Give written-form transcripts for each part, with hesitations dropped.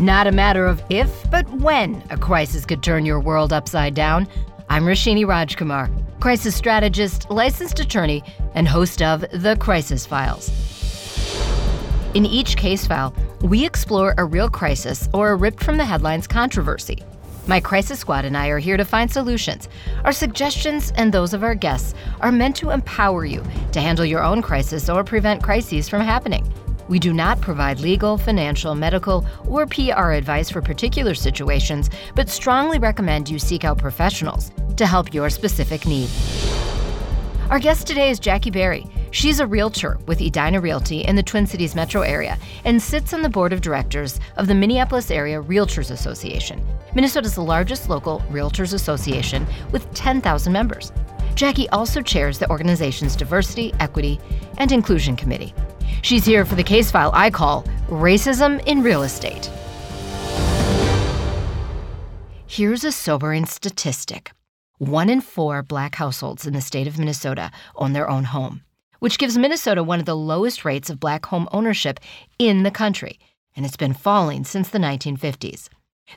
Not a matter of if, but when a crisis could turn your world upside down. I'm Roshini Rajkumar, crisis strategist, licensed attorney, and host of The Crisis Files. In each case file, we explore a real crisis or a ripped-from-the-headlines controversy. My Crisis Squad and I are here to find solutions. Our suggestions and those of our guests are meant to empower you to handle your own crisis or prevent crises from happening. We do not provide legal, financial, medical, or PR advice for particular situations, but strongly recommend you seek out professionals to help your specific need. Our guest today is Jackie Berry. She's a realtor with Edina Realty in the Twin Cities metro area and sits on the board of directors of the Minneapolis Area Realtors Association, Minnesota's largest local realtors association with 10,000 members. Jackie also chairs the organization's Diversity, Equity, and Inclusion Committee. She's here for the case file I call Racism in Real Estate. Here's a sobering statistic. 1 in 4 Black households in the state of Minnesota own their own home, which gives Minnesota one of the lowest rates of Black home ownership in the country, and it's been falling since the 1950s.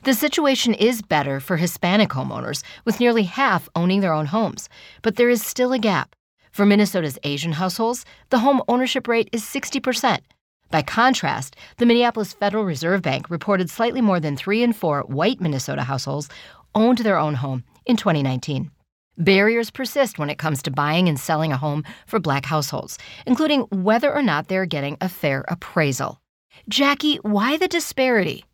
The situation is better for Hispanic homeowners, with nearly half owning their own homes, but there is still a gap. For Minnesota's Asian households, the home ownership rate is 60%. By contrast, the Minneapolis Federal Reserve Bank reported slightly more than 3 in 4 white Minnesota households owned their own home in 2019. Barriers persist when it comes to buying and selling a home for Black households, including whether or not they're getting a fair appraisal. Jackie, why the disparity?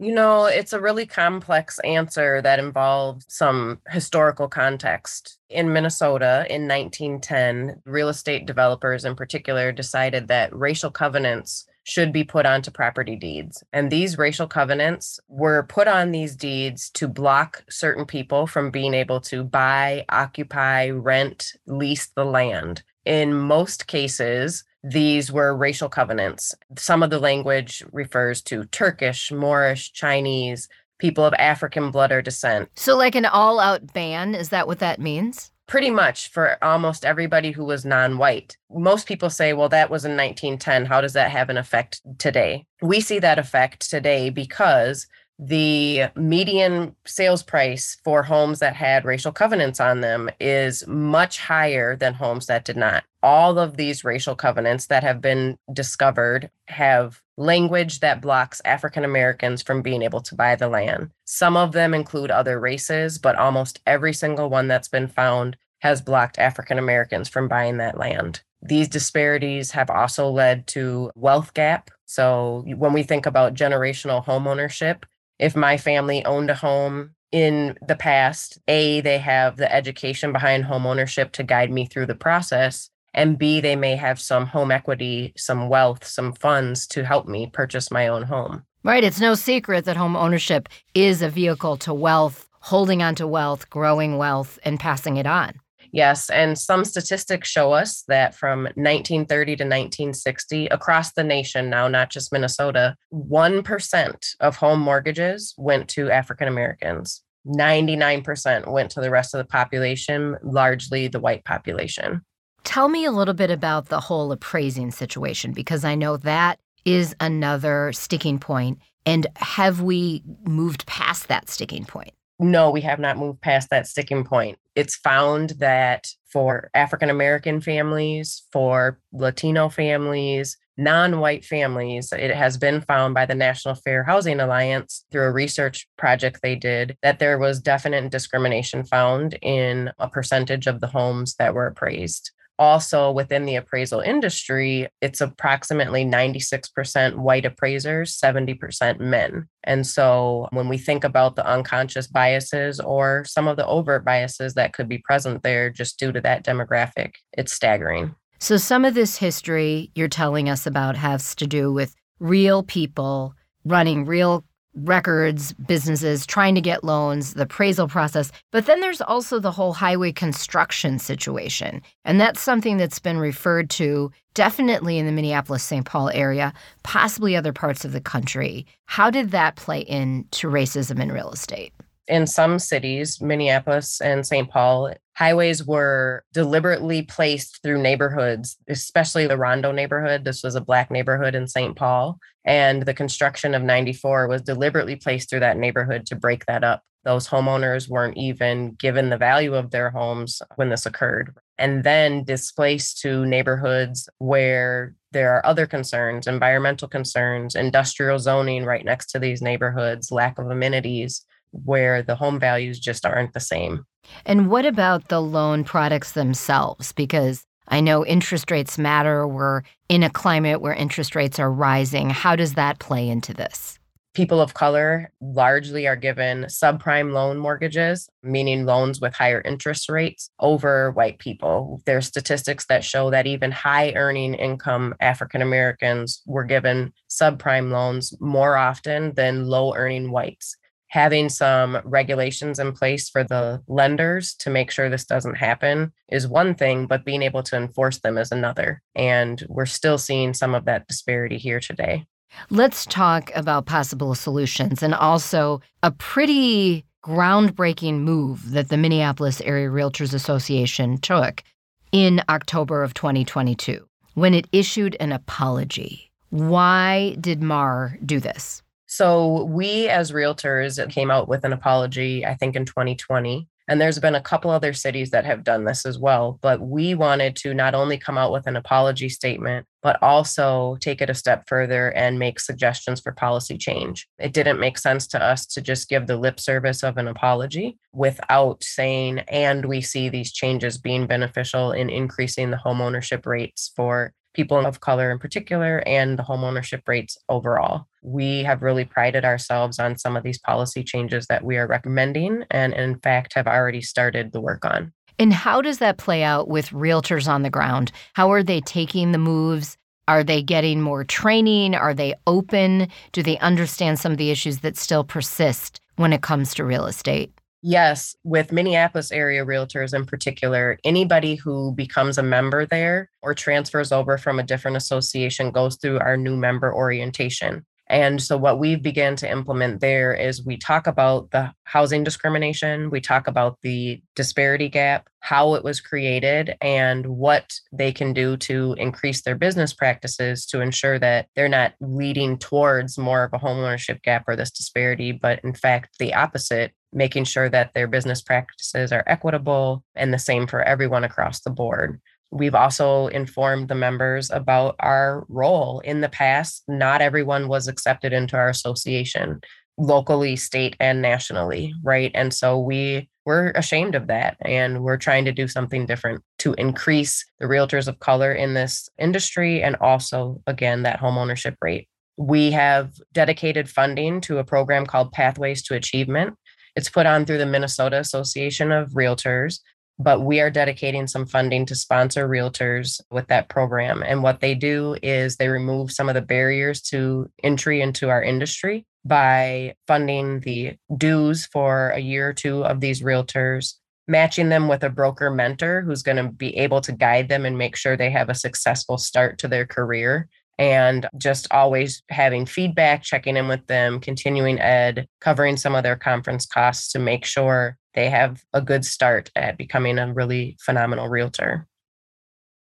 You know, it's a really complex answer that involves some historical context. In Minnesota in 1910, real estate developers in particular decided that racial covenants should be put onto property deeds. And these racial covenants were put on these deeds to block certain people from being able to buy, occupy, rent, lease the land. In most cases, these were racial covenants. Some of the language refers to Turkish, Moorish, Chinese, people of African blood or descent. So like an all-out ban, is that what that means? Pretty much for almost everybody who was non-white. Most people say, well, that was in 1910. How does that have an effect today? We see that effect today because the median sales price for homes that had racial covenants on them is much higher than homes that did not. All of these racial covenants that have been discovered have language that blocks African Americans from being able to buy the land. Some of them include other races, but almost every single one that's been found has blocked African Americans from buying that land. These disparities have also led to wealth gap. So when we think about generational homeownership, if my family owned a home in the past, A, they have the education behind homeownership to guide me through the process, and B, they may have some home equity, some wealth, some funds to help me purchase my own home. Right. It's no secret that home ownership is a vehicle to wealth, holding on to wealth, growing wealth, and passing it on. Yes, and some statistics show us that from 1930 to 1960, across the nation now, not just Minnesota, 1% of home mortgages went to African Americans. 99% went to the rest of the population, largely the white population. Tell me a little bit about the whole appraising situation, because I know that is another sticking point. And have we moved past that sticking point? No, we have not moved past that sticking point. It's found that for African American families, for Latino families, non-white families, it has been found by the National Fair Housing Alliance through a research project they did that there was definite discrimination found in a percentage of the homes that were appraised. Also, within the appraisal industry, it's approximately 96% white appraisers, 70% men. And so when we think about the unconscious biases or some of the overt biases that could be present there just due to that demographic, it's staggering. So some of this history you're telling us about has to do with real people running real records, businesses, trying to get loans, the appraisal process. But then there's also the whole highway construction situation. And that's something that's been referred to definitely in the Minneapolis-St. Paul area, possibly other parts of the country. How did that play into racism in real estate? In some cities, Minneapolis and St. Paul Highways were deliberately placed through neighborhoods, especially the Rondo neighborhood. This was a Black neighborhood in St. Paul. And the construction of 94 was deliberately placed through that neighborhood to break that up. Those homeowners weren't even given the value of their homes when this occurred. And then displaced to neighborhoods where there are other concerns, environmental concerns, industrial zoning right next to these neighborhoods, lack of amenities, where the home values just aren't the same. And what about the loan products themselves? Because I know interest rates matter. We're in a climate where interest rates are rising. How does that play into this? People of color largely are given subprime loan mortgages, meaning loans with higher interest rates over white people. There are statistics that show that even high earning income African Americans were given subprime loans more often than low earning whites. Having some regulations in place for the lenders to make sure this doesn't happen is one thing, but being able to enforce them is another. And we're still seeing some of that disparity here today. Let's talk about possible solutions, and also a pretty groundbreaking move that the Minneapolis Area Realtors Association took in October of 2022 when it issued an apology. Why did MAR do this? So we as realtors came out with an apology, I think in 2020, and there's been a couple other cities that have done this as well. But we wanted to not only come out with an apology statement, but also take it a step further and make suggestions for policy change. It didn't make sense to us to just give the lip service of an apology without saying, and we see these changes being beneficial in increasing the homeownership rates for people of color in particular, and the homeownership rates overall. We have really prided ourselves on some of these policy changes that we are recommending and, in fact, have already started the work on. And how does that play out with realtors on the ground? How are they taking the moves? Are they getting more training? Are they open? Do they understand some of the issues that still persist when it comes to real estate? Yes, with Minneapolis area realtors in particular, anybody who becomes a member there or transfers over from a different association goes through our new member orientation. And so what we've begun to implement there is we talk about the housing discrimination, we talk about the disparity gap, how it was created, and what they can do to increase their business practices to ensure that they're not leading towards more of a homeownership gap or this disparity, but in fact, the opposite. Making sure that their business practices are equitable and the same for everyone across the board. We've also informed the members about our role. In the past, not everyone was accepted into our association, locally, state, and nationally, right? And so we're ashamed of that, and we're trying to do something different to increase the realtors of color in this industry and also, again, that homeownership rate. We have dedicated funding to a program called Pathways to Achievement. It's put on through the Minnesota Association of Realtors, but we are dedicating some funding to sponsor realtors with that program. And what they do is they remove some of the barriers to entry into our industry by funding the dues for a year or two of these realtors, matching them with a broker mentor who's going to be able to guide them and make sure they have a successful start to their career. And just always having feedback, checking in with them, continuing ed, covering some of their conference costs to make sure they have a good start at becoming a really phenomenal realtor.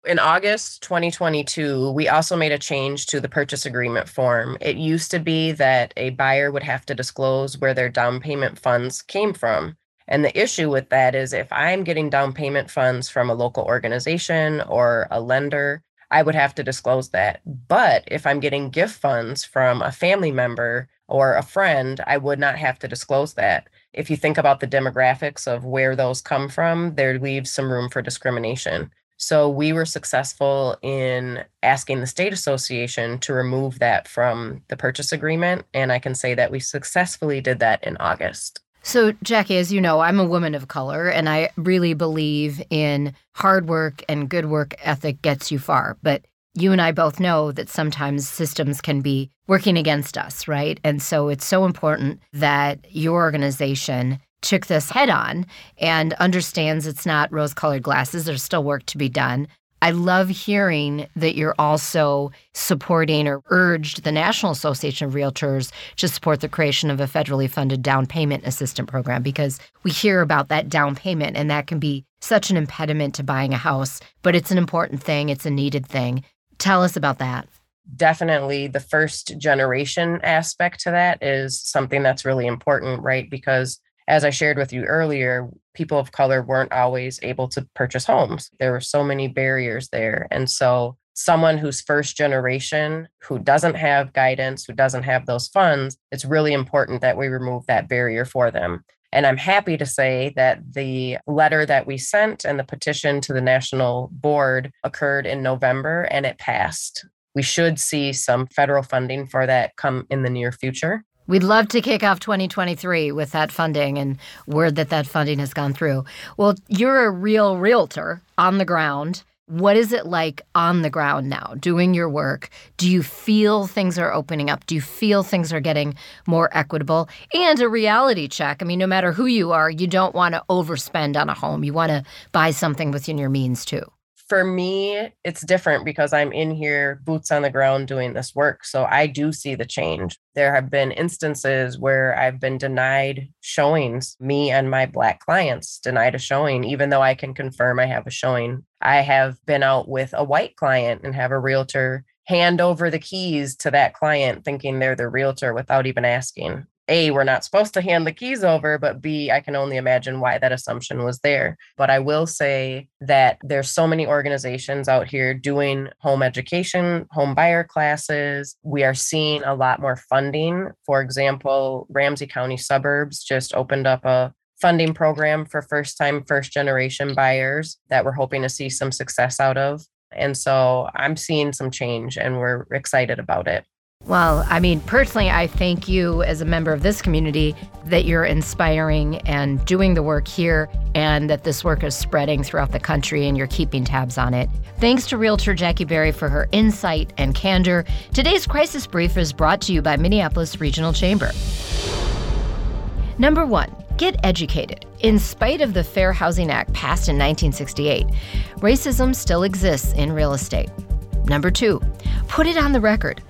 In August 2022, we also made a change to the purchase agreement form. It used to be that a buyer would have to disclose where their down payment funds came from. And the issue with that is if I'm getting down payment funds from a local organization or a lender, I would have to disclose that. But if I'm getting gift funds from a family member or a friend, I would not have to disclose that. If you think about the demographics of where those come from, there leaves some room for discrimination. So we were successful in asking the state association to remove that from the purchase agreement. And I can say that we successfully did that in August. So, Jackie, as you know, I'm a woman of color, and I really believe in hard work and good work ethic gets you far. But you and I both know that sometimes systems can be working against us, right? And so it's so important that your organization took this head on and understands it's not rose-colored glasses. There's still work to be done. I love hearing that you're also supporting or urged the National Association of Realtors to support the creation of a federally funded down payment assistance program, because we hear about that down payment and that can be such an impediment to buying a house, but it's an important thing. It's a needed thing. Tell us about that. Definitely the first generation aspect to that is something that's really important, right? Because as I shared with you earlier, people of color weren't always able to purchase homes. There were so many barriers there. And so someone who's first generation, who doesn't have guidance, who doesn't have those funds, it's really important that we remove that barrier for them. And I'm happy to say that the letter that we sent and the petition to the national board occurred in November and it passed. We should see some federal funding for that come in the near future. We'd love to kick off 2023 with that funding and word that that funding has gone through. Well, you're a real realtor on the ground. What is it like on the ground now, doing your work? Do you feel things are opening up? Do you feel things are getting more equitable? And a reality check. I mean, no matter who you are, you don't want to overspend on a home. You want to buy something within your means, too. For me, it's different because I'm in here, boots on the ground doing this work. So I do see the change. There have been instances where I've been denied showings, me and my Black clients denied a showing, even though I can confirm I have a showing. I have been out with a white client and have a realtor hand over the keys to that client thinking they're the realtor without even asking. A, we're not supposed to hand the keys over, but B, I can only imagine why that assumption was there. But I will say that there's so many organizations out here doing home education, home buyer classes. We are seeing a lot more funding. For example, Ramsey County Suburbs just opened up a funding program for first-time, first-generation buyers that we're hoping to see some success out of. And so I'm seeing some change and we're excited about it. Well, I mean, personally, I thank you as a member of this community that you're inspiring and doing the work here and that this work is spreading throughout the country and you're keeping tabs on it. Thanks to Realtor Jackie Berry for her insight and candor. Today's Crisis Brief is brought to you by Minneapolis Regional Chamber. Number 1. Get educated. In spite of the Fair Housing Act passed in 1968, racism still exists in real estate. Number 2. Put it on the record.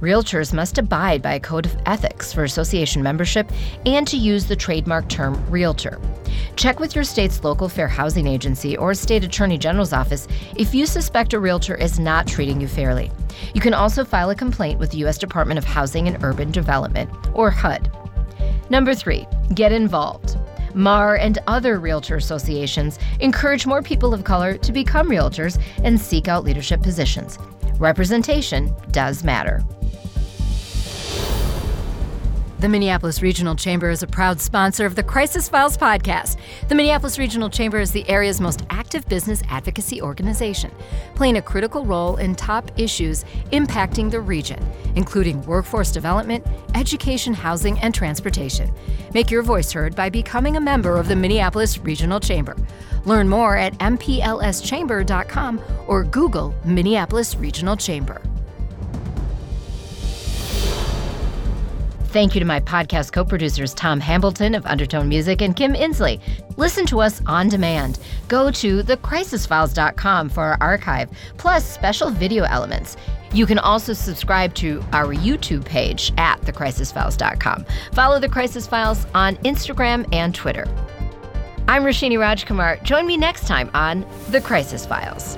Realtors must abide by a code of ethics for association membership and to use the trademark term realtor. Check with your state's local fair housing agency or state attorney general's office if you suspect a realtor is not treating you fairly. You can also file a complaint with the U.S. Department of Housing and Urban Development, or HUD. Number 3, get involved. MAR and other realtor associations encourage more people of color to become realtors and seek out leadership positions. Representation does matter. The Minneapolis Regional Chamber is a proud sponsor of the Crisis Files podcast. The Minneapolis Regional Chamber is the area's most active business advocacy organization, playing a critical role in top issues impacting the region, including workforce development, education, housing, and transportation. Make your voice heard by becoming a member of the Minneapolis Regional Chamber. Learn more at mplschamber.com or Google Minneapolis Regional Chamber. Thank you to my podcast co-producers, Tom Hambleton of Undertone Music and Kim Inslee. Listen to us on demand. Go to thecrisisfiles.com for our archive, plus special video elements. You can also subscribe to our YouTube page at thecrisisfiles.com. Follow The Crisis Files on Instagram and Twitter. I'm Roshini Rajkumar. Join me next time on The Crisis Files.